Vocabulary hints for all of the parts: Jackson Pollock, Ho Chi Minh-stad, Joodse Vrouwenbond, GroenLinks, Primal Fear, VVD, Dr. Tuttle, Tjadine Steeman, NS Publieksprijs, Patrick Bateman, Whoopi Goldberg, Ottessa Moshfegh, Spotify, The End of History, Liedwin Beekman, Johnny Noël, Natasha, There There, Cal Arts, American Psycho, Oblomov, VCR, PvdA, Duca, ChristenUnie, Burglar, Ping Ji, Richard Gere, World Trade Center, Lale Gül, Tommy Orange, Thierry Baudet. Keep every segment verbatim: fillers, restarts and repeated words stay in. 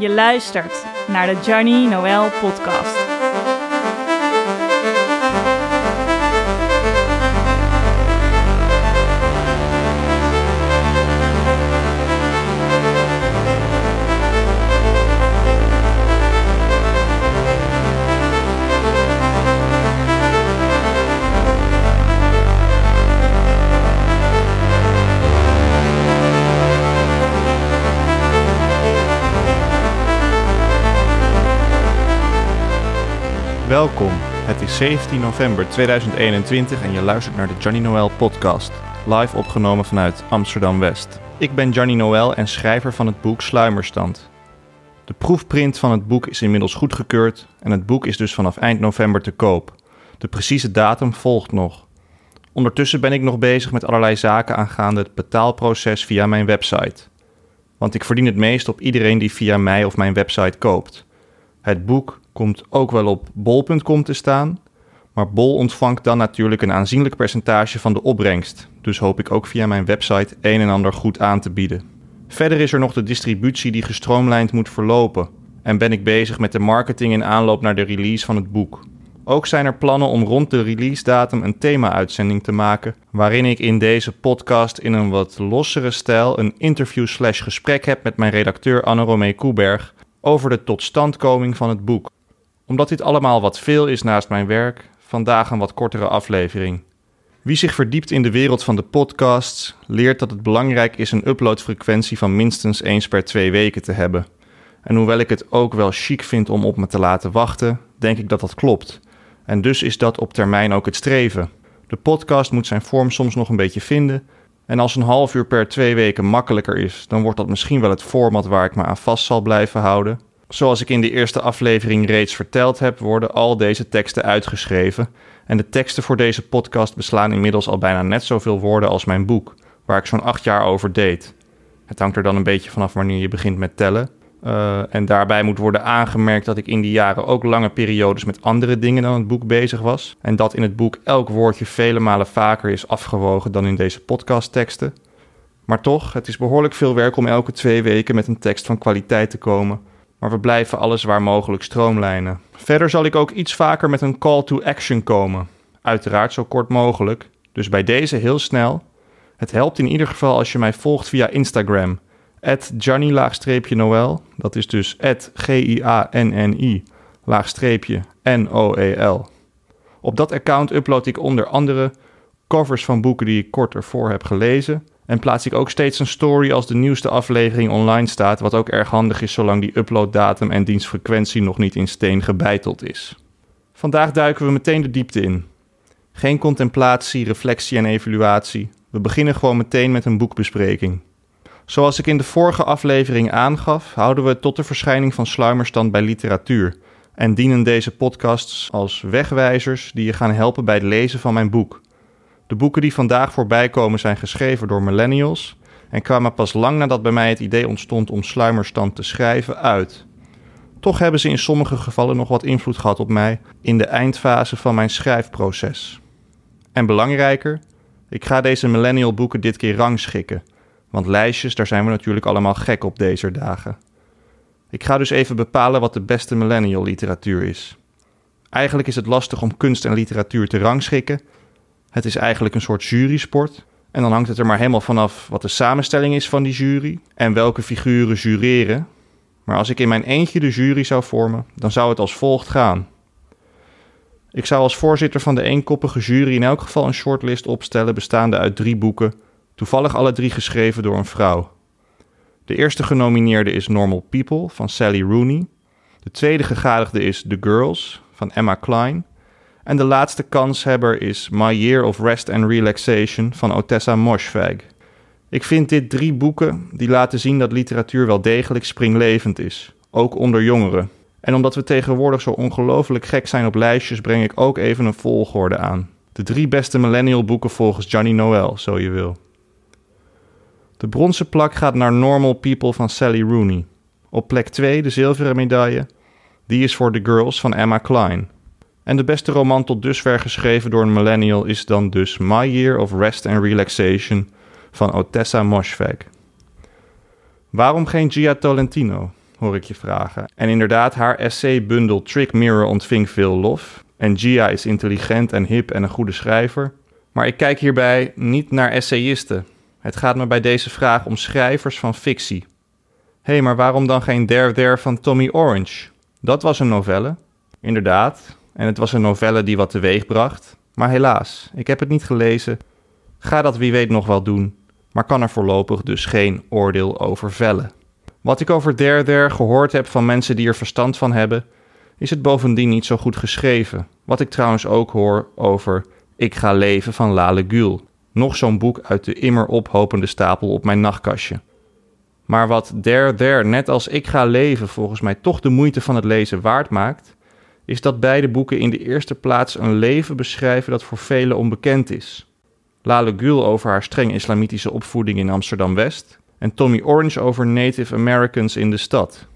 Je luistert naar de Johnny Noël podcast. Welkom, het is zeventien november tweeduizend eenentwintig en je luistert naar de Johnny Noël podcast, live opgenomen vanuit Amsterdam-West. Ik ben Johnny Noël en schrijver van het boek Sluimerstand. De proefprint van het boek is inmiddels goedgekeurd en het boek is dus vanaf eind november te koop. De precieze datum volgt nog. Ondertussen ben ik nog bezig met allerlei zaken aangaande het betaalproces via mijn website. Want ik verdien het meest op iedereen die via mij of mijn website koopt. Het boek komt ook wel op bol punt com te staan, maar Bol ontvangt dan natuurlijk een aanzienlijk percentage van de opbrengst, dus hoop ik ook via mijn website een en ander goed aan te bieden. Verder is er nog de distributie die gestroomlijnd moet verlopen en ben ik bezig met de marketing in aanloop naar de release van het boek. Ook zijn er plannen om rond de releasedatum een thema-uitzending te maken, waarin ik in deze podcast in een wat lossere stijl een interview slash gesprek heb met mijn redacteur Anne-Romee Koeberg over de totstandkoming van het boek. Omdat dit allemaal wat veel is naast mijn werk, vandaag een wat kortere aflevering. Wie zich verdiept in de wereld van de podcasts, leert dat het belangrijk is een uploadfrequentie van minstens eens per twee weken te hebben. En hoewel ik het ook wel chic vind om op me te laten wachten, denk ik dat dat klopt. En dus is dat op termijn ook het streven. De podcast moet zijn vorm soms nog een beetje vinden. En als een half uur per twee weken makkelijker is, dan wordt dat misschien wel het format waar ik me aan vast zal blijven houden. Zoals ik in de eerste aflevering reeds verteld heb, worden al deze teksten uitgeschreven. En de teksten voor deze podcast beslaan inmiddels al bijna net zoveel woorden als mijn boek, waar ik zo'n acht jaar over deed. Het hangt er dan een beetje vanaf wanneer je begint met tellen. Uh, en daarbij moet worden aangemerkt dat ik in die jaren ook lange periodes met andere dingen dan het boek bezig was. En dat in het boek elk woordje vele malen vaker is afgewogen dan in deze podcastteksten. Maar toch, het is behoorlijk veel werk om elke twee weken met een tekst van kwaliteit te komen. Maar we blijven alles waar mogelijk stroomlijnen. Verder zal ik ook iets vaker met een call to action komen. Uiteraard zo kort mogelijk. Dus bij deze heel snel. Het helpt in ieder geval als je mij volgt via Instagram. at Johnny Noël. Dat is dus at G I N N I N O E L. Op dat account upload ik onder andere covers van boeken die ik kort ervoor heb gelezen. En plaats ik ook steeds een story als de nieuwste aflevering online staat, wat ook erg handig is zolang die uploaddatum en dienstfrequentie nog niet in steen gebeiteld is. Vandaag duiken we meteen de diepte in. Geen contemplatie, reflectie en evaluatie. We beginnen gewoon meteen met een boekbespreking. Zoals ik in de vorige aflevering aangaf, houden we het tot de verschijning van Sluimerstand bij literatuur en dienen deze podcasts als wegwijzers die je gaan helpen bij het lezen van mijn boek. De boeken die vandaag voorbij komen zijn geschreven door millennials en kwamen pas lang nadat bij mij het idee ontstond om Sluimerstand te schrijven uit. Toch hebben ze in sommige gevallen nog wat invloed gehad op mij in de eindfase van mijn schrijfproces. En belangrijker, ik ga deze millennial boeken dit keer rangschikken, want lijstjes, daar zijn we natuurlijk allemaal gek op deze dagen. Ik ga dus even bepalen wat de beste millennial literatuur is. Eigenlijk is het lastig om kunst en literatuur te rangschikken. Het is eigenlijk een soort jurysport. En dan hangt het er maar helemaal vanaf wat de samenstelling is van die jury en welke figuren jureren. Maar als ik in mijn eentje de jury zou vormen, dan zou het als volgt gaan. Ik zou als voorzitter van de eenkoppige jury in elk geval een shortlist opstellen bestaande uit drie boeken, toevallig alle drie geschreven door een vrouw. De eerste genomineerde is Normal People van Sally Rooney. De tweede gegadigde is The Girls van Emma Cline. En de laatste kanshebber is My Year of Rest and Relaxation van Ottessa Moshfegh. Ik vind dit drie boeken die laten zien dat literatuur wel degelijk springlevend is, ook onder jongeren. En omdat we tegenwoordig zo ongelooflijk gek zijn op lijstjes, breng ik ook even een volgorde aan. De drie beste millennial boeken volgens Johnny Noël, zo je wil. De bronzen plak gaat naar Normal People van Sally Rooney. Op plek twee de zilveren medaille, die is voor The Girls van Emma Cline. En de beste roman tot dusver geschreven door een millennial is dan dus My Year of Rest and Relaxation van Ottessa Moshfegh. Waarom geen Jia Tolentino? hoor ik je vragen. En inderdaad, haar essaybundel Trick Mirror ontving veel lof. En Gia is intelligent en hip en een goede schrijver. Maar ik kijk hierbij niet naar essayisten. Het gaat me bij deze vraag om schrijvers van fictie. Hé, hey, maar waarom dan geen There There van Tommy Orange? Dat was een novelle. Inderdaad, en het was een novelle die wat teweeg bracht. Maar helaas, ik heb het niet gelezen. Ga dat wie weet nog wel doen, maar kan er voorlopig dus geen oordeel over vellen. Wat ik over There There gehoord heb van mensen die er verstand van hebben, is het bovendien niet zo goed geschreven. Wat ik trouwens ook hoor over Ik ga leven van Lale Gül. Nog zo'n boek uit de immer ophopende stapel op mijn nachtkastje. Maar wat There There, net als Ik ga leven, volgens mij toch de moeite van het lezen waard maakt, is dat beide boeken in de eerste plaats een leven beschrijven dat voor velen onbekend is. Lale Gül over haar streng islamitische opvoeding in Amsterdam-West en Tommy Orange over Native Americans in de stad.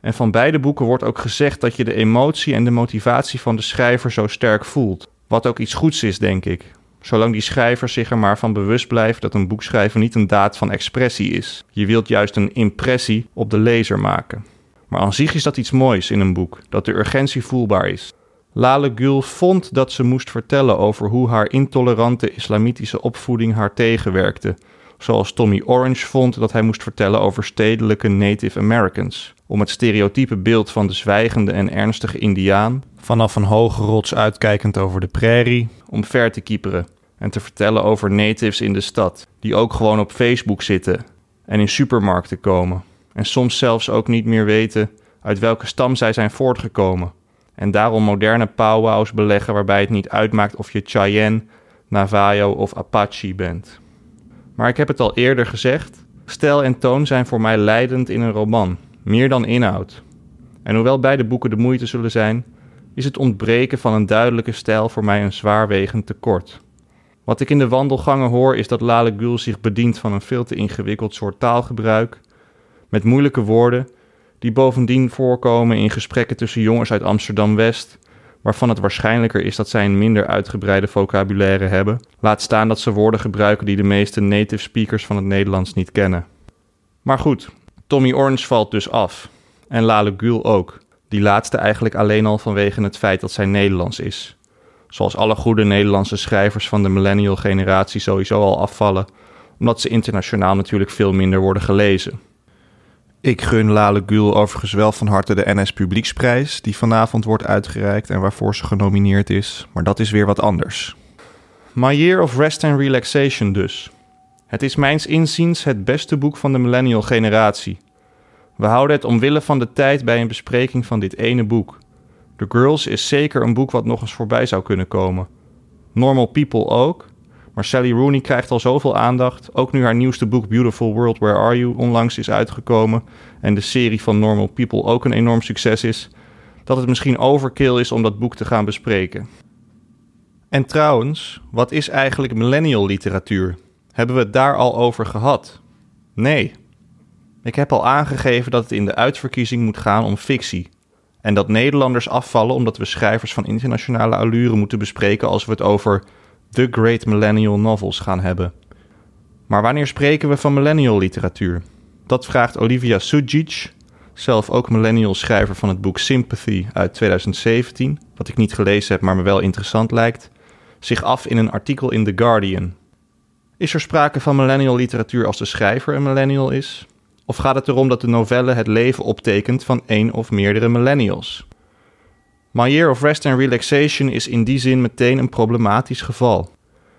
En van beide boeken wordt ook gezegd dat je de emotie en de motivatie van de schrijver zo sterk voelt. Wat ook iets goeds is, denk ik. Zolang die schrijver zich er maar van bewust blijft dat een boek schrijven niet een daad van expressie is. Je wilt juist een impressie op de lezer maken. Maar aan zich is dat iets moois in een boek, dat de urgentie voelbaar is. Lale Gül vond dat ze moest vertellen over hoe haar intolerante islamitische opvoeding haar tegenwerkte. Zoals Tommy Orange vond dat hij moest vertellen over stedelijke Native Americans. Om het stereotype beeld van de zwijgende en ernstige Indiaan, vanaf een hoge rots uitkijkend over de prairie, omver te kieperen. En te vertellen over natives in de stad, die ook gewoon op Facebook zitten en in supermarkten komen. En soms zelfs ook niet meer weten uit welke stam zij zijn voortgekomen. En daarom moderne powwows beleggen waarbij het niet uitmaakt of je Cheyenne, Navajo of Apache bent. Maar ik heb het al eerder gezegd, stijl en toon zijn voor mij leidend in een roman, meer dan inhoud. En hoewel beide boeken de moeite zullen zijn, is het ontbreken van een duidelijke stijl voor mij een zwaarwegend tekort. Wat ik in de wandelgangen hoor is dat Lale Gül zich bedient van een veel te ingewikkeld soort taalgebruik, met moeilijke woorden, die bovendien voorkomen in gesprekken tussen jongens uit Amsterdam-West, waarvan het waarschijnlijker is dat zij een minder uitgebreide vocabulaire hebben, laat staan dat ze woorden gebruiken die de meeste native speakers van het Nederlands niet kennen. Maar goed, Tommy Orange valt dus af. En Lale Gül ook. Die laatste eigenlijk alleen al vanwege het feit dat zij Nederlands is. Zoals alle goede Nederlandse schrijvers van de millennial generatie sowieso al afvallen, omdat ze internationaal natuurlijk veel minder worden gelezen. Ik gun Lale Gül overigens wel van harte de N S Publieksprijs, die vanavond wordt uitgereikt en waarvoor ze genomineerd is, maar dat is weer wat anders. My Year of Rest and Relaxation dus. Het is mijns inziens het beste boek van de millennial generatie. We houden het omwille van de tijd bij een bespreking van dit ene boek. The Girls is zeker een boek wat nog eens voorbij zou kunnen komen. Normal People ook, maar Sally Rooney krijgt al zoveel aandacht, ook nu haar nieuwste boek Beautiful World, Where Are You onlangs is uitgekomen en de serie van Normal People ook een enorm succes is, dat het misschien overkill is om dat boek te gaan bespreken. En trouwens, wat is eigenlijk millennial literatuur? Hebben we het daar al over gehad? Nee. Ik heb al aangegeven dat het in de uitverkiezing moet gaan om fictie. En dat Nederlanders afvallen omdat we schrijvers van internationale allure moeten bespreken als we het over The Great Millennial Novels gaan hebben. Maar wanneer spreken we van millennial literatuur? Dat vraagt Olivia Sujic, zelf ook millennial schrijver van het boek Sympathy uit twintig zeventien, wat ik niet gelezen heb maar me wel interessant lijkt, zich af in een artikel in The Guardian. Is er sprake van millennial literatuur als de schrijver een millennial is? Of gaat het erom dat de novelle het leven optekent van één of meerdere millennials? My Year of Rest and Relaxation is in die zin meteen een problematisch geval.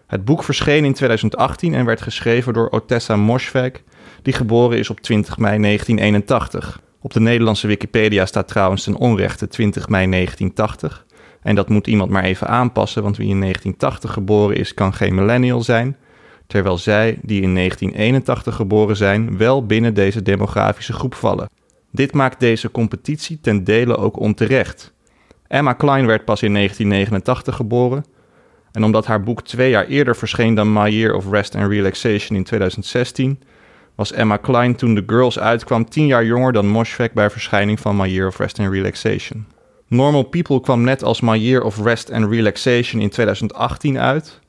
Het boek verscheen in twintig achttien en werd geschreven door Ottessa Moshfegh, die geboren is op twintig mei negentien eenentachtig. Op de Nederlandse Wikipedia staat trouwens ten onrechte twintig mei negentien tachtig. En dat moet iemand maar even aanpassen, want wie in negentien tachtig geboren is, kan geen millennial zijn, terwijl zij, die in negentien eenentachtig geboren zijn, wel binnen deze demografische groep vallen. Dit maakt deze competitie ten dele ook onterecht. Emma Cline werd pas in negentien negenentachtig geboren, en omdat haar boek twee jaar eerder verscheen dan My Year of Rest and Relaxation in twintig zestien, was Emma Cline toen The Girls uitkwam tien jaar jonger dan Moshfegh bij verschijning van My Year of Rest and Relaxation. Normal People kwam net als My Year of Rest and Relaxation in twintig achttien uit,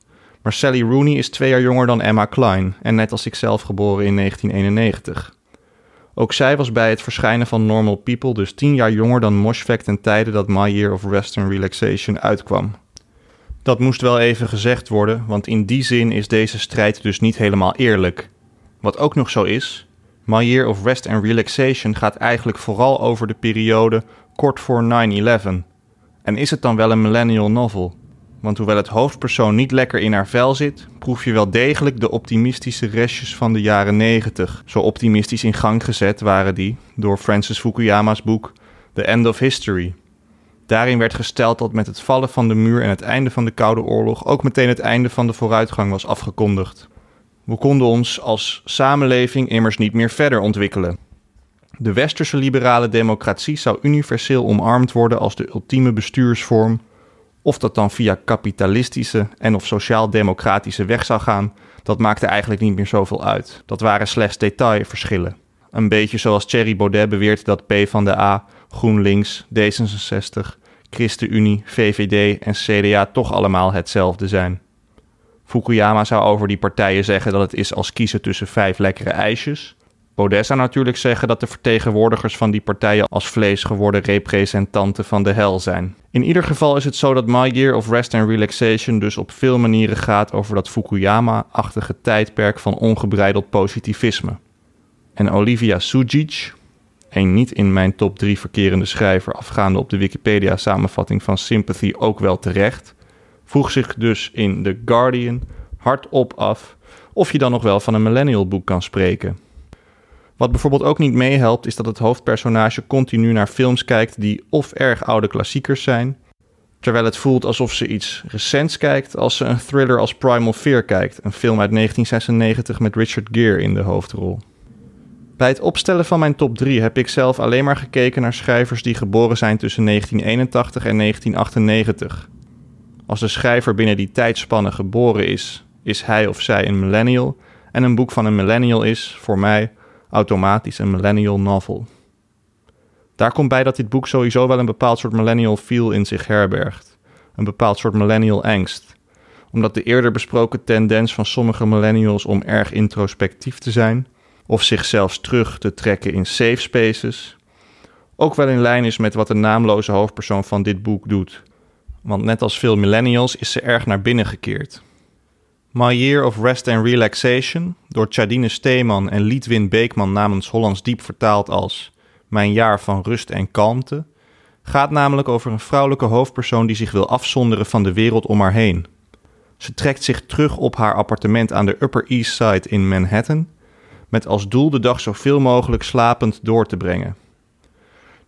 maar Sally Rooney is twee jaar jonger dan Emma Cline en net als ikzelf geboren in negentien eenennegentig. Ook zij was bij het verschijnen van Normal People dus tien jaar jonger dan Moshfegh ten tijde dat My Year of Rest and Relaxation uitkwam. Dat moest wel even gezegd worden, want in die zin is deze strijd dus niet helemaal eerlijk. Wat ook nog zo is, My Year of Rest and Relaxation gaat eigenlijk vooral over de periode kort voor nine eleven. En is het dan wel een millennial novel? Want hoewel het hoofdpersoon niet lekker in haar vel zit, proef je wel degelijk de optimistische restjes van de jaren negentig. Zo optimistisch in gang gezet waren die door Francis Fukuyama's boek The End of History. Daarin werd gesteld dat met het vallen van de muur en het einde van de Koude Oorlog ook meteen het einde van de vooruitgang was afgekondigd. We konden ons als samenleving immers niet meer verder ontwikkelen. De westerse liberale democratie zou universeel omarmd worden als de ultieme bestuursvorm. Of dat dan via kapitalistische en of sociaal-democratische weg zou gaan, dat maakte eigenlijk niet meer zoveel uit. Dat waren slechts detailverschillen. Een beetje zoals Thierry Baudet beweert dat PvdA, GroenLinks, D zesenzestig, ChristenUnie, V V D en C D A toch allemaal hetzelfde zijn. Fukuyama zou over die partijen zeggen dat het is als kiezen tussen vijf lekkere ijsjes. Baudet zou natuurlijk zeggen dat de vertegenwoordigers van die partijen als vlees geworden representanten van de hel zijn. In ieder geval is het zo dat My Year of Rest and Relaxation dus op veel manieren gaat over dat Fukuyama-achtige tijdperk van ongebreideld positivisme. En Olivia Sujic, een niet in mijn top drie verkerende schrijver afgaande op de Wikipedia-samenvatting van Sympathy ook wel terecht, vroeg zich dus in The Guardian hardop af of je dan nog wel van een millennial boek kan spreken. Wat bijvoorbeeld ook niet meehelpt is dat het hoofdpersonage continu naar films kijkt die of erg oude klassiekers zijn, terwijl het voelt alsof ze iets recents kijkt als ze een thriller als Primal Fear kijkt, een film uit negentien zesennegentig met Richard Gere in de hoofdrol. Bij het opstellen van mijn top drie heb ik zelf alleen maar gekeken naar schrijvers die geboren zijn tussen negentien eenentachtig en negentien achtennegentig. Als de schrijver binnen die tijdspanne geboren is, is hij of zij een millennial en een boek van een millennial is, voor mij, automatisch een millennial novel. Daar komt bij dat dit boek sowieso wel een bepaald soort millennial feel in zich herbergt. Een bepaald soort millennial angst. Omdat de eerder besproken tendens van sommige millennials om erg introspectief te zijn, of zichzelf terug te trekken in safe spaces, ook wel in lijn is met wat de naamloze hoofdpersoon van dit boek doet. Want net als veel millennials is ze erg naar binnen gekeerd. My Year of Rest and Relaxation, door Tjadine Steeman en Liedwin Beekman namens Hollands Diep vertaald als Mijn Jaar van Rust en Kalmte, gaat namelijk over een vrouwelijke hoofdpersoon die zich wil afzonderen van de wereld om haar heen. Ze trekt zich terug op haar appartement aan de Upper East Side in Manhattan, met als doel de dag zoveel mogelijk slapend door te brengen.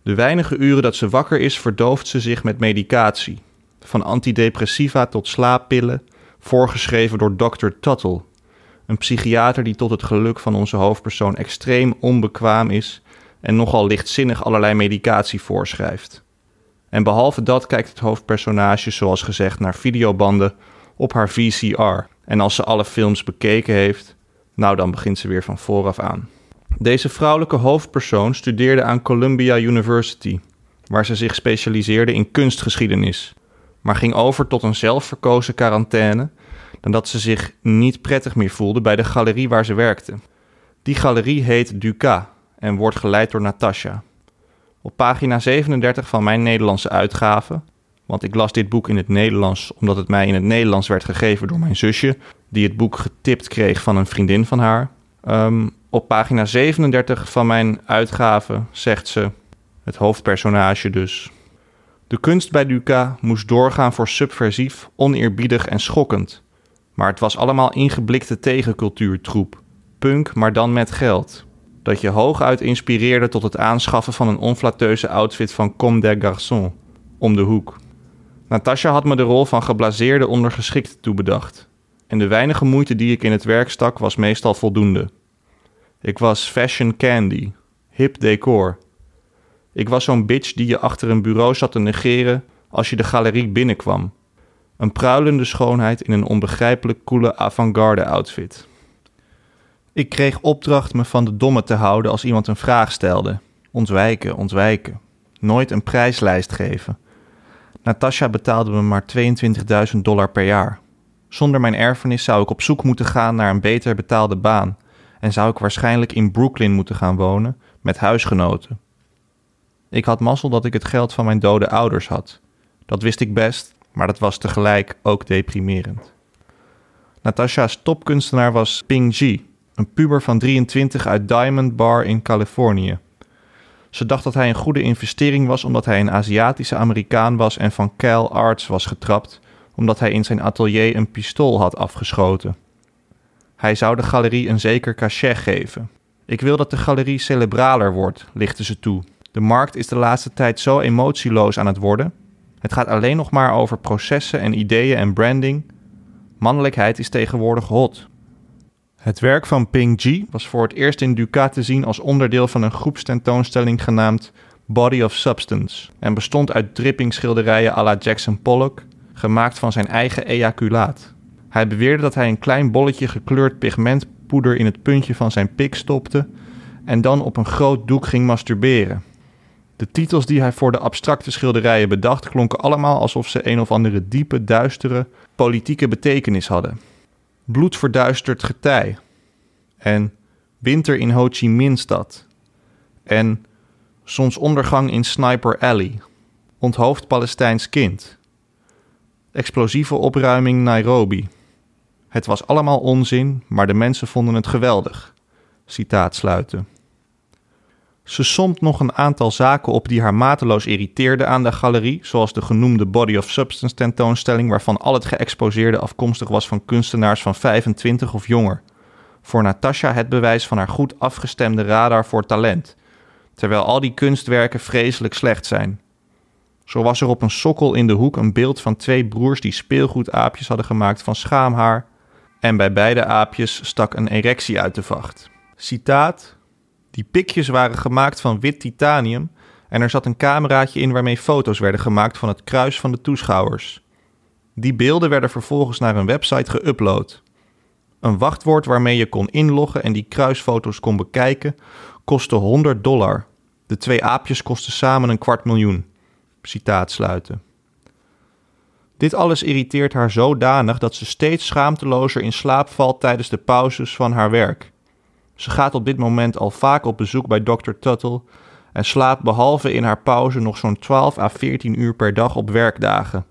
De weinige uren dat ze wakker is, verdooft ze zich met medicatie, van antidepressiva tot slaappillen, voorgeschreven door dokter Tuttle, een psychiater die tot het geluk van onze hoofdpersoon extreem onbekwaam is en nogal lichtzinnig allerlei medicatie voorschrijft. En behalve dat kijkt het hoofdpersonage, zoals gezegd, naar videobanden op haar V C R. En als ze alle films bekeken heeft, nou dan begint ze weer van vooraf aan. Deze vrouwelijke hoofdpersoon studeerde aan Columbia University, waar ze zich specialiseerde in kunstgeschiedenis, maar ging over tot een zelfverkozen quarantaine nadat ze zich niet prettig meer voelde bij de galerie waar ze werkte. Die galerie heet Duca en wordt geleid door Natasha. Op pagina zevenendertig van mijn Nederlandse uitgave, want ik las dit boek in het Nederlands omdat het mij in het Nederlands werd gegeven door mijn zusje, die het boek getipt kreeg van een vriendin van haar. Um, op pagina zevenendertig van mijn uitgave zegt ze, het hoofdpersonage dus, de kunst bij Duca moest doorgaan voor subversief, oneerbiedig en schokkend. Maar het was allemaal ingeblikte tegencultuurtroep. Punk, maar dan met geld. Dat je hooguit inspireerde tot het aanschaffen van een onflateuze outfit van Comme des Garçons. Om de hoek. Natasha had me de rol van geblaseerde ondergeschikte toebedacht. En de weinige moeite die ik in het werk stak was meestal voldoende. Ik was fashion candy. Hip decor. Ik was zo'n bitch die je achter een bureau zat te negeren als je de galerie binnenkwam. Een pruilende schoonheid in een onbegrijpelijk coole avant-garde outfit. Ik kreeg opdracht me van de domme te houden als iemand een vraag stelde. Ontwijken, ontwijken. Nooit een prijslijst geven. Natasha betaalde me maar tweeëntwintigduizend dollar per jaar. Zonder mijn erfenis zou ik op zoek moeten gaan naar een beter betaalde baan. en zou ik waarschijnlijk in Brooklyn moeten gaan wonen met huisgenoten. Ik had mazzel dat ik het geld van mijn dode ouders had. Dat wist ik best, maar dat was tegelijk ook deprimerend. Natasha's topkunstenaar was Ping Ji, een puber van drieëntwintig uit Diamond Bar in Californië. Ze dacht dat hij een goede investering was omdat hij een Aziatische Amerikaan was en van Cal Arts was getrapt, omdat hij in zijn atelier een pistool had afgeschoten. Hij zou de galerie een zeker cachet geven. Ik wil dat de galerie cerebraler wordt, lichtte ze toe. De markt is de laatste tijd zo emotieloos aan het worden. Het gaat alleen nog maar over processen en ideeën en branding. Mannelijkheid is tegenwoordig hot. Het werk van Ping Ji was voor het eerst in Duca te zien als onderdeel van een groepstentoonstelling genaamd Body of Substance en bestond uit drippingschilderijen à la Jackson Pollock, gemaakt van zijn eigen ejaculaat. Hij beweerde dat hij een klein bolletje gekleurd pigmentpoeder in het puntje van zijn pik stopte en dan op een groot doek ging masturberen. De titels die hij voor de abstracte schilderijen bedacht klonken allemaal alsof ze een of andere diepe, duistere, politieke betekenis hadden. Bloedverduisterd getij en winter in Ho Chi Minh-stad en zonsondergang in Sniper Alley, onthoofd Palestijns kind, explosieve opruiming Nairobi. Het was allemaal onzin, maar de mensen vonden het geweldig. Citaat sluiten. Ze somt nog een aantal zaken op die haar mateloos irriteerden aan de galerie, zoals de genoemde Body of Substance tentoonstelling waarvan al het geëxposeerde afkomstig was van kunstenaars van vijfentwintig of jonger. Voor Natasha het bewijs van haar goed afgestemde radar voor talent, terwijl al die kunstwerken vreselijk slecht zijn. Zo was er op een sokkel in de hoek een beeld van twee broers die speelgoedaapjes hadden gemaakt van schaamhaar en bij beide aapjes stak een erectie uit de vacht. Citaat: die pikjes waren gemaakt van wit titanium en er zat een cameraatje in waarmee foto's werden gemaakt van het kruis van de toeschouwers. Die beelden werden vervolgens naar een website geüpload. Een wachtwoord waarmee je kon inloggen en die kruisfoto's kon bekijken kostte honderd dollar. De twee aapjes kosten samen een kwart miljoen. Citaat sluiten. Dit alles irriteert haar zodanig dat ze steeds schaamtelozer in slaap valt tijdens de pauzes van haar werk. Ze gaat op dit moment al vaak op bezoek bij dokter Tuttle en slaapt behalve in haar pauze nog zo'n twaalf à veertien uur per dag op werkdagen.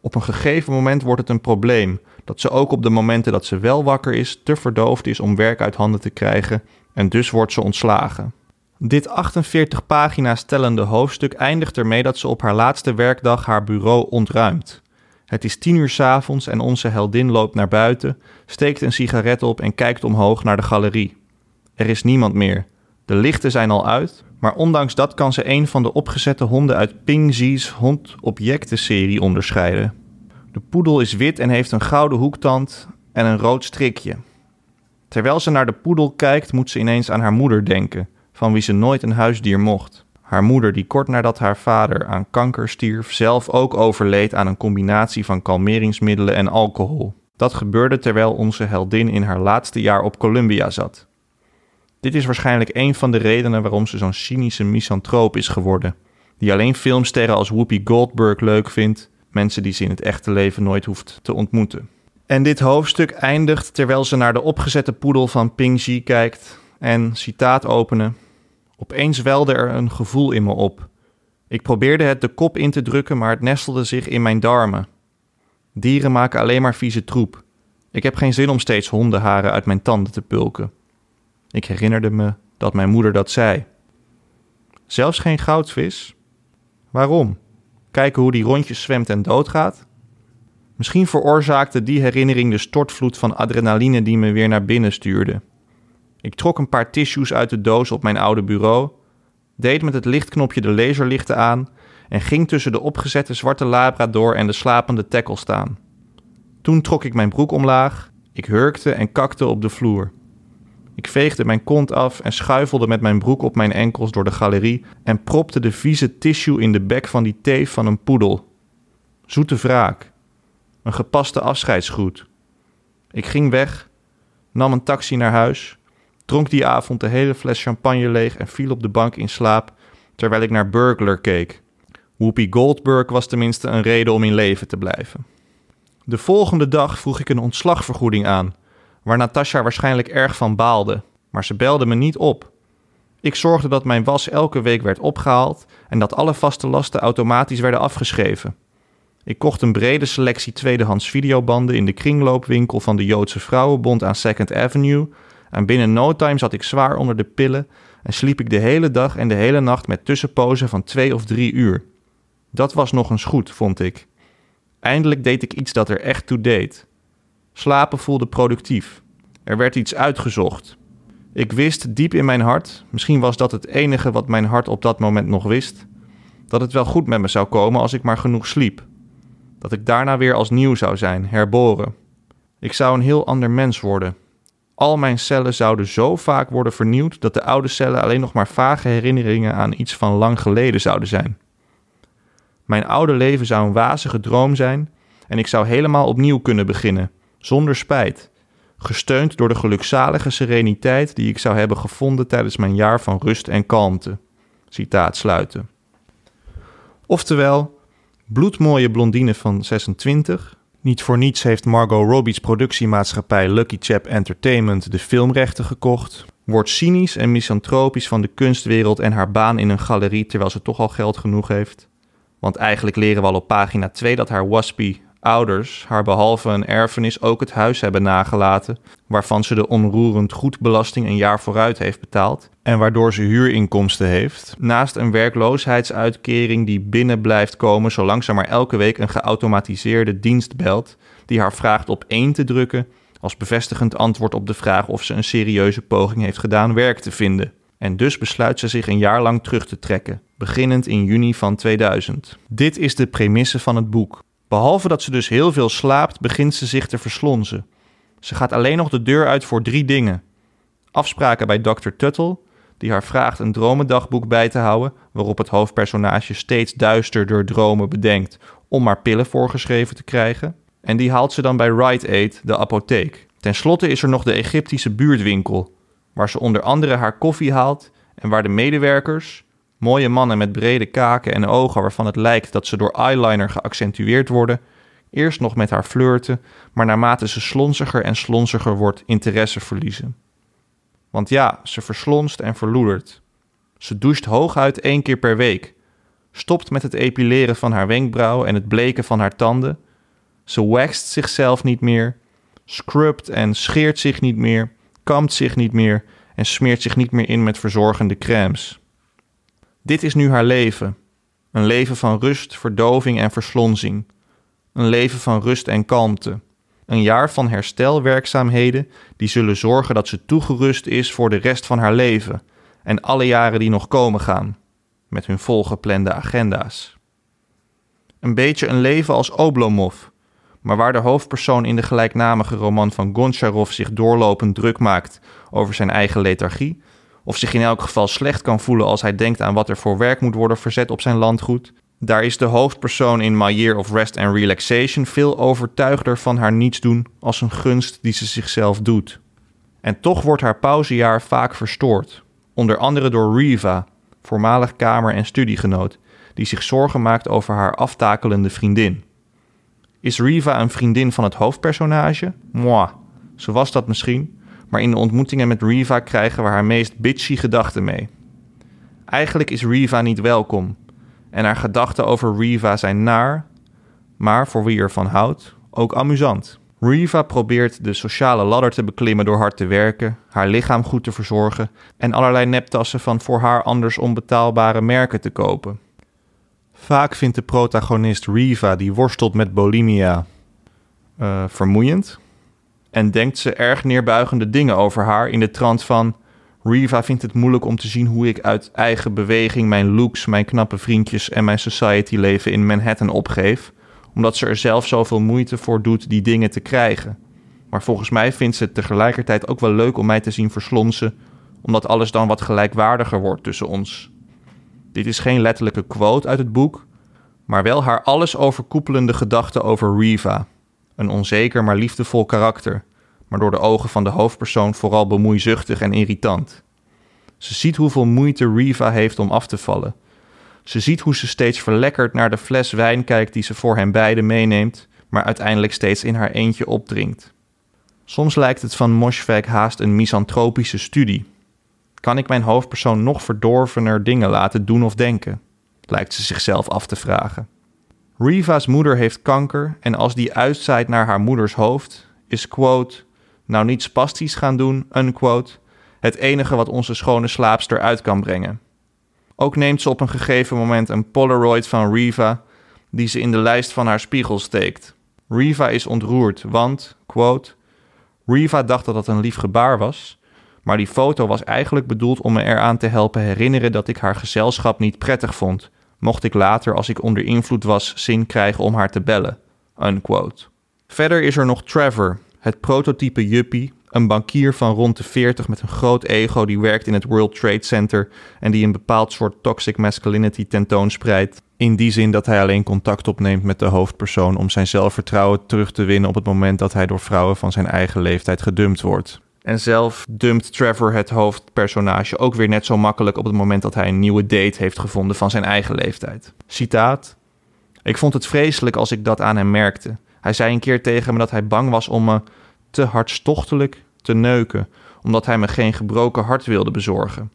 Op een gegeven moment wordt het een probleem dat ze ook op de momenten dat ze wel wakker is te verdoofd is om werk uit handen te krijgen en dus wordt ze ontslagen. Dit achtenveertig pagina's tellende hoofdstuk eindigt ermee dat ze op haar laatste werkdag haar bureau ontruimt. Het is tien uur 's avonds en onze heldin loopt naar buiten, steekt een sigaret op en kijkt omhoog naar de galerie. Er is niemand meer. De lichten zijn al uit, maar ondanks dat kan ze een van de opgezette honden uit Ping Ji's hond-objecten-serie onderscheiden. De poedel is wit en heeft een gouden hoektand en een rood strikje. Terwijl ze naar de poedel kijkt, moet ze ineens aan haar moeder denken, van wie ze nooit een huisdier mocht. Haar moeder, die kort nadat haar vader aan kanker stierf, zelf ook overleed aan een combinatie van kalmeringsmiddelen en alcohol. Dat gebeurde terwijl onze heldin in haar laatste jaar op Columbia zat. Dit is waarschijnlijk een van de redenen waarom ze zo'n cynische misantroop is geworden, die alleen filmsterren als Whoopi Goldberg leuk vindt, mensen die ze in het echte leven nooit hoeft te ontmoeten. En dit hoofdstuk eindigt terwijl ze naar de opgezette poedel van Ping Ji kijkt en, citaat openen: opeens welde er een gevoel in me op. Ik probeerde het de kop in te drukken, maar het nestelde zich in mijn darmen. Dieren maken alleen maar vieze troep. Ik heb geen zin om steeds hondenharen uit mijn tanden te pulken. Ik herinnerde me dat mijn moeder dat zei. Zelfs geen goudvis? Waarom? Kijken hoe die rondjes zwemt en doodgaat? Misschien veroorzaakte die herinnering de stortvloed van adrenaline die me weer naar binnen stuurde. Ik trok een paar tissues uit de doos op mijn oude bureau, deed met het lichtknopje de laserlichten aan en ging tussen de opgezette zwarte labrador en de slapende tackle staan. Toen trok ik mijn broek omlaag, ik hurkte en kakte op de vloer. Ik veegde mijn kont af en schuifelde met mijn broek op mijn enkels door de galerie en propte de vieze tissue in de bek van die teef van een poedel. Zoete wraak. Een gepaste afscheidsgroet. Ik ging weg, nam een taxi naar huis, dronk die avond de hele fles champagne leeg en viel op de bank in slaap terwijl ik naar Burglar keek. Whoopi Goldberg was tenminste een reden om in leven te blijven. De volgende dag vroeg ik een ontslagvergoeding aan, waar Natasha waarschijnlijk erg van baalde, maar ze belde me niet op. Ik zorgde dat mijn was elke week werd opgehaald en dat alle vaste lasten automatisch werden afgeschreven. Ik kocht een brede selectie tweedehands videobanden in de kringloopwinkel van de Joodse Vrouwenbond aan Second Avenue en binnen no time zat ik zwaar onder de pillen en sliep ik de hele dag en de hele nacht met tussenpozen van twee of drie uur. Dat was nog eens goed, vond ik. Eindelijk deed ik iets dat er echt toe deed. Slapen voelde productief. Er werd iets uitgezocht. Ik wist diep in mijn hart, misschien was dat het enige wat mijn hart op dat moment nog wist, dat het wel goed met me zou komen als ik maar genoeg sliep. Dat ik daarna weer als nieuw zou zijn, herboren. Ik zou een heel ander mens worden. Al mijn cellen zouden zo vaak worden vernieuwd dat de oude cellen alleen nog maar vage herinneringen aan iets van lang geleden zouden zijn. Mijn oude leven zou een wazige droom zijn en ik zou helemaal opnieuw kunnen beginnen, zonder spijt. Gesteund door de gelukzalige sereniteit die ik zou hebben gevonden tijdens mijn jaar van rust en kalmte. Citaat sluiten. Oftewel, bloedmooie blondine van zesentwintig. Niet voor niets heeft Margot Robbie's productiemaatschappij Lucky Chap Entertainment de filmrechten gekocht. Wordt cynisch en misantropisch van de kunstwereld en haar baan in een galerie terwijl ze toch al geld genoeg heeft. Want eigenlijk leren we al op pagina twee dat haar waspie ouders haar behalve een erfenis ook het huis hebben nagelaten, waarvan ze de onroerend goedbelasting een jaar vooruit heeft betaald en waardoor ze huurinkomsten heeft, naast een werkloosheidsuitkering die binnen blijft komen zolang ze maar elke week een geautomatiseerde dienst belt die haar vraagt op één te drukken als bevestigend antwoord op de vraag of ze een serieuze poging heeft gedaan werk te vinden. En dus besluit ze zich een jaar lang terug te trekken, beginnend in juni van tweeduizend. Dit is de premisse van het boek. Behalve dat ze dus heel veel slaapt, begint ze zich te verslonzen. Ze gaat alleen nog de deur uit voor drie dingen. Afspraken bij dokter Tuttle, die haar vraagt een dromendagboek bij te houden, waarop het hoofdpersonage steeds duisterder dromen bedenkt om maar pillen voorgeschreven te krijgen. En die haalt ze dan bij Rite Aid, de apotheek. Ten slotte is er nog de Egyptische buurtwinkel, waar ze onder andere haar koffie haalt en waar de medewerkers, mooie mannen met brede kaken en ogen waarvan het lijkt dat ze door eyeliner geaccentueerd worden, eerst nog met haar flirten, maar naarmate ze slonziger en slonziger wordt, interesse verliezen. Want ja, ze verslonst en verloedert. Ze doucht hooguit één keer per week, stopt met het epileren van haar wenkbrauwen en het bleken van haar tanden. Ze waxt zichzelf niet meer, scrubt en scheert zich niet meer, kampt zich niet meer en smeert zich niet meer in met verzorgende crèmes. Dit is nu haar leven. Een leven van rust, verdoving en verslonzing. Een leven van rust en kalmte. Een jaar van herstelwerkzaamheden die zullen zorgen dat ze toegerust is voor de rest van haar leven en alle jaren die nog komen gaan, met hun volgeplande agenda's. Een beetje een leven als Oblomov, maar waar de hoofdpersoon in de gelijknamige roman van Goncharov zich doorlopend druk maakt over zijn eigen lethargie, of zich in elk geval slecht kan voelen als hij denkt aan wat er voor werk moet worden verzet op zijn landgoed. Daar is de hoofdpersoon in My Year of Rest and Relaxation veel overtuigder van haar niets doen als een gunst die ze zichzelf doet. En toch wordt haar pauzejaar vaak verstoord. Onder andere door Reva, voormalig kamer- en studiegenoot, die zich zorgen maakt over haar aftakelende vriendin. Is Reva een vriendin van het hoofdpersonage? Moi, zo was dat misschien. Maar in de ontmoetingen met Reva krijgen we haar meest bitchy gedachten mee. Eigenlijk is Reva niet welkom. En haar gedachten over Reva zijn naar, maar voor wie ervan houdt, ook amusant. Reva probeert de sociale ladder te beklimmen door hard te werken, haar lichaam goed te verzorgen en allerlei neptassen van voor haar anders onbetaalbare merken te kopen. Vaak vindt de protagonist Reva, die worstelt met bulimia, uh, vermoeiend. En denkt ze erg neerbuigende dingen over haar in de trant van: Reva vindt het moeilijk om te zien hoe ik uit eigen beweging mijn looks, mijn knappe vriendjes en mijn society-leven in Manhattan opgeef, omdat ze er zelf zoveel moeite voor doet die dingen te krijgen. Maar volgens mij vindt ze het tegelijkertijd ook wel leuk om mij te zien verslonsen, omdat alles dan wat gelijkwaardiger wordt tussen ons. Dit is geen letterlijke quote uit het boek, maar wel haar alles overkoepelende gedachte over Reva. Een onzeker maar liefdevol karakter, maar door de ogen van de hoofdpersoon vooral bemoeizuchtig en irritant. Ze ziet hoeveel moeite Reva heeft om af te vallen. Ze ziet hoe ze steeds verlekkerd naar de fles wijn kijkt die ze voor hen beiden meeneemt, maar uiteindelijk steeds in haar eentje opdrinkt. Soms lijkt het van Moshfegh haast een misantropische studie. Kan ik mijn hoofdpersoon nog verdorvener dingen laten doen of denken? Lijkt ze zichzelf af te vragen. Reva's moeder heeft kanker en als die uitzaait naar haar moeders hoofd, is quote, nou niet spastisch gaan doen, unquote, het enige wat onze schone slaapster uit kan brengen. Ook neemt ze op een gegeven moment een Polaroid van Reva, die ze in de lijst van haar spiegel steekt. Reva is ontroerd, want, quote, Reva dacht dat dat een lief gebaar was, maar die foto was eigenlijk bedoeld om me eraan te helpen herinneren dat ik haar gezelschap niet prettig vond, mocht ik later als ik onder invloed was zin krijgen om haar te bellen, unquote. Verder is er nog Trevor, het prototype juppie, een bankier van rond de veertig met een groot ego die werkt in het World Trade Center en die een bepaald soort toxic masculinity tentoonspreidt, in die zin dat hij alleen contact opneemt met de hoofdpersoon om zijn zelfvertrouwen terug te winnen op het moment dat hij door vrouwen van zijn eigen leeftijd gedumpt wordt. En zelf dumpt Trevor het hoofdpersonage ook weer net zo makkelijk op het moment dat hij een nieuwe date heeft gevonden van zijn eigen leeftijd. Citaat. Ik vond het vreselijk als ik dat aan hem merkte. Hij zei een keer tegen me dat hij bang was om me te hartstochtelijk te neuken, omdat hij me geen gebroken hart wilde bezorgen.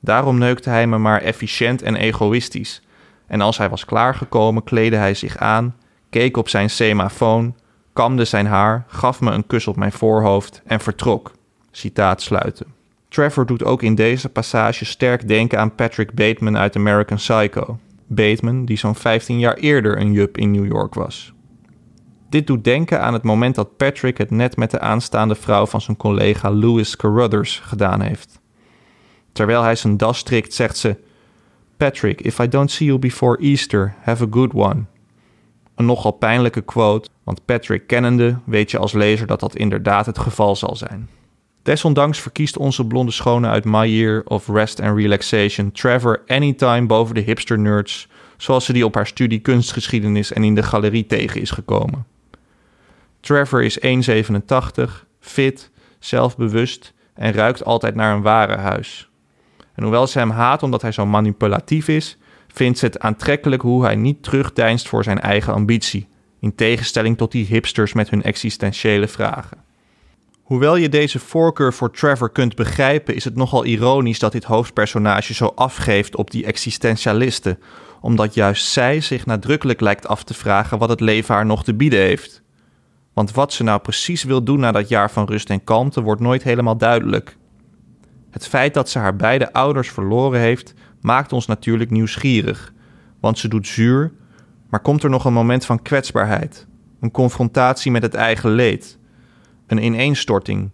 Daarom neukte hij me maar efficiënt en egoïstisch. En als hij was klaargekomen, kleedde hij zich aan, keek op zijn semafoon, kamde zijn haar, gaf me een kus op mijn voorhoofd en vertrok. Citaat sluiten. Trevor doet ook in deze passage sterk denken aan Patrick Bateman uit American Psycho. Bateman, die zo'n vijftien jaar eerder een jup in New York was. Dit doet denken aan het moment dat Patrick het net met de aanstaande vrouw van zijn collega Louis Carruthers gedaan heeft. Terwijl hij zijn das strikt, zegt ze, Patrick, if I don't see you before Easter, have a good one. Een nogal pijnlijke quote, want Patrick kennende weet je als lezer dat dat inderdaad het geval zal zijn. Desondanks verkiest onze blonde schone uit My Year of Rest and Relaxation Trevor anytime boven de hipster nerds, zoals ze die op haar studie kunstgeschiedenis en in de galerie tegen is gekomen. Trevor is één komma zevenentachtig, fit, zelfbewust en ruikt altijd naar een warenhuis. En hoewel ze hem haat omdat hij zo manipulatief is, vindt ze het aantrekkelijk hoe hij niet terugdeinst voor zijn eigen ambitie, in tegenstelling tot die hipsters met hun existentiële vragen. Hoewel je deze voorkeur voor Trevor kunt begrijpen, is het nogal ironisch dat dit hoofdpersonage zo afgeeft op die existentialisten, omdat juist zij zich nadrukkelijk lijkt af te vragen wat het leven haar nog te bieden heeft. Want wat ze nou precies wil doen na dat jaar van rust en kalmte wordt nooit helemaal duidelijk. Het feit dat ze haar beide ouders verloren heeft, maakt ons natuurlijk nieuwsgierig, want ze doet zuur, maar komt er nog een moment van kwetsbaarheid, een confrontatie met het eigen leed, een ineenstorting.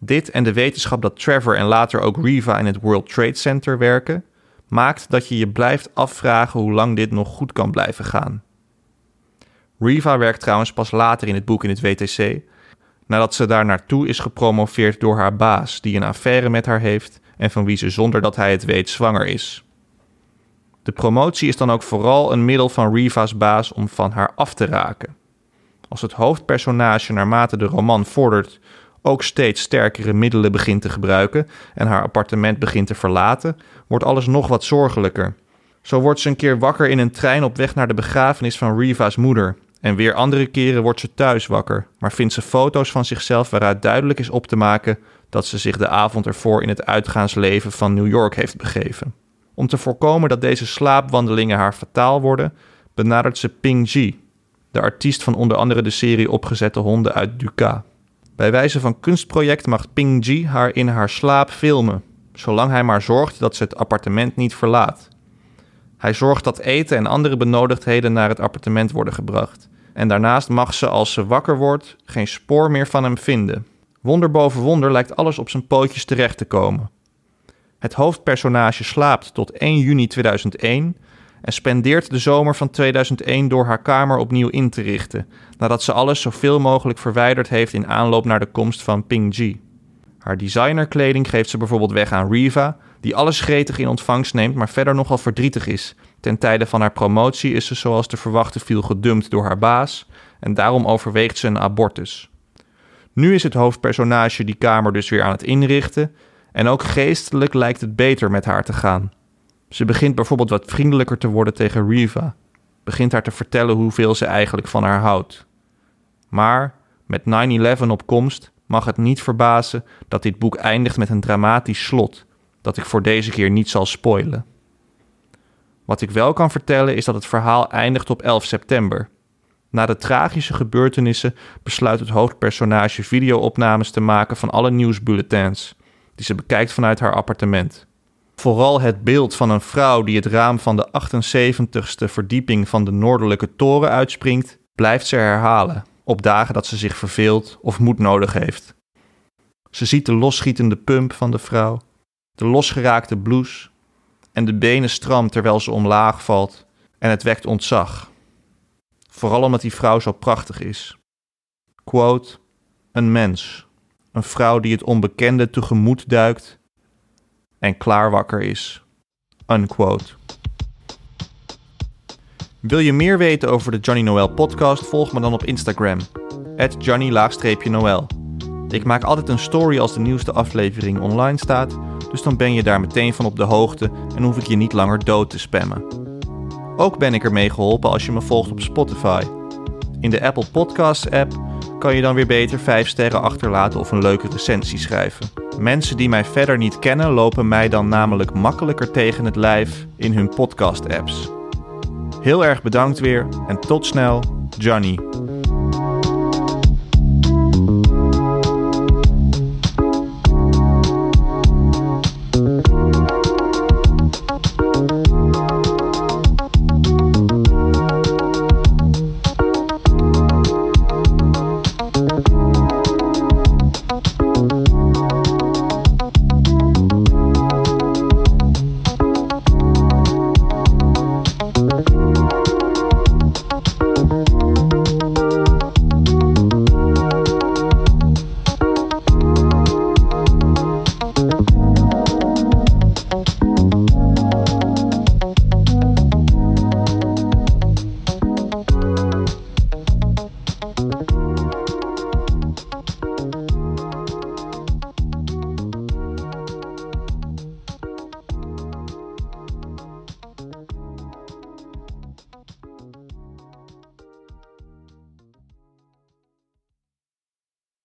Dit en de wetenschap dat Trevor en later ook Reva in het World Trade Center werken, maakt dat je je blijft afvragen hoe lang dit nog goed kan blijven gaan. Reva werkt trouwens pas later in het boek in het W T C, nadat ze daar naartoe is gepromoveerd door haar baas, die een affaire met haar heeft en van wie ze zonder dat hij het weet zwanger is. De promotie is dan ook vooral een middel van Reva's baas om van haar af te raken. Als het hoofdpersonage naarmate de roman vordert ook steeds sterkere middelen begint te gebruiken en haar appartement begint te verlaten, wordt alles nog wat zorgelijker. Zo wordt ze een keer wakker in een trein op weg naar de begrafenis van Reva's moeder. En weer andere keren wordt ze thuis wakker, maar vindt ze foto's van zichzelf waaruit duidelijk is op te maken dat ze zich de avond ervoor in het uitgaansleven van New York heeft begeven. Om te voorkomen dat deze slaapwandelingen haar fataal worden, benadert ze Ping Ji, de artiest van onder andere de serie Opgezette Honden uit Duca. Bij wijze van kunstproject mag Ping Ji haar in haar slaap filmen, zolang hij maar zorgt dat ze het appartement niet verlaat. Hij zorgt dat eten en andere benodigdheden naar het appartement worden gebracht. En daarnaast mag ze, als ze wakker wordt, geen spoor meer van hem vinden. Wonder boven wonder lijkt alles op zijn pootjes terecht te komen. Het hoofdpersonage slaapt tot één juni tweeduizend één... en spendeert de zomer van tweeduizend één door haar kamer opnieuw in te richten, nadat ze alles zoveel mogelijk verwijderd heeft in aanloop naar de komst van Ping Ji. Haar designerkleding geeft ze bijvoorbeeld weg aan Reva, die alles gretig in ontvangst neemt, maar verder nogal verdrietig is. Ten tijde van haar promotie is ze zoals te verwachten viel gedumpt door haar baas en daarom overweegt ze een abortus. Nu is het hoofdpersonage die kamer dus weer aan het inrichten en ook geestelijk lijkt het beter met haar te gaan. Ze begint bijvoorbeeld wat vriendelijker te worden tegen Reva, begint haar te vertellen hoeveel ze eigenlijk van haar houdt. Maar met nine eleven op komst mag het niet verbazen dat dit boek eindigt met een dramatisch slot, dat ik voor deze keer niet zal spoilen. Wat ik wel kan vertellen is dat het verhaal eindigt op elf september. Na de tragische gebeurtenissen besluit het hoofdpersonage videoopnames te maken van alle nieuwsbulletins, die ze bekijkt vanuit haar appartement. Vooral het beeld van een vrouw die het raam van de achtenzeventigste verdieping van de noordelijke toren uitspringt, blijft ze herhalen op dagen dat ze zich verveelt of moed nodig heeft. Ze ziet de losschietende pump van de vrouw, de losgeraakte blouse en de benen stram terwijl ze omlaag valt, en het wekt ontzag. Vooral omdat die vrouw zo prachtig is. Quote, een mens, een vrouw die het onbekende tegemoet duikt en klaarwakker is. Unquote. Wil je meer weten over de Johnny Noël podcast? Volg me dan op Instagram. at johnny noël. Ik maak altijd een story als de nieuwste aflevering online staat, dus dan ben je daar meteen van op de hoogte en hoef ik je niet langer dood te spammen. Ook ben ik ermee geholpen als je me volgt op Spotify. In de Apple Podcasts app kan je dan weer beter vijf sterren achterlaten of een leuke recensie schrijven. Mensen die mij verder niet kennen lopen mij dan namelijk makkelijker tegen het lijf in hun podcast apps. Heel erg bedankt weer en tot snel, Johnny.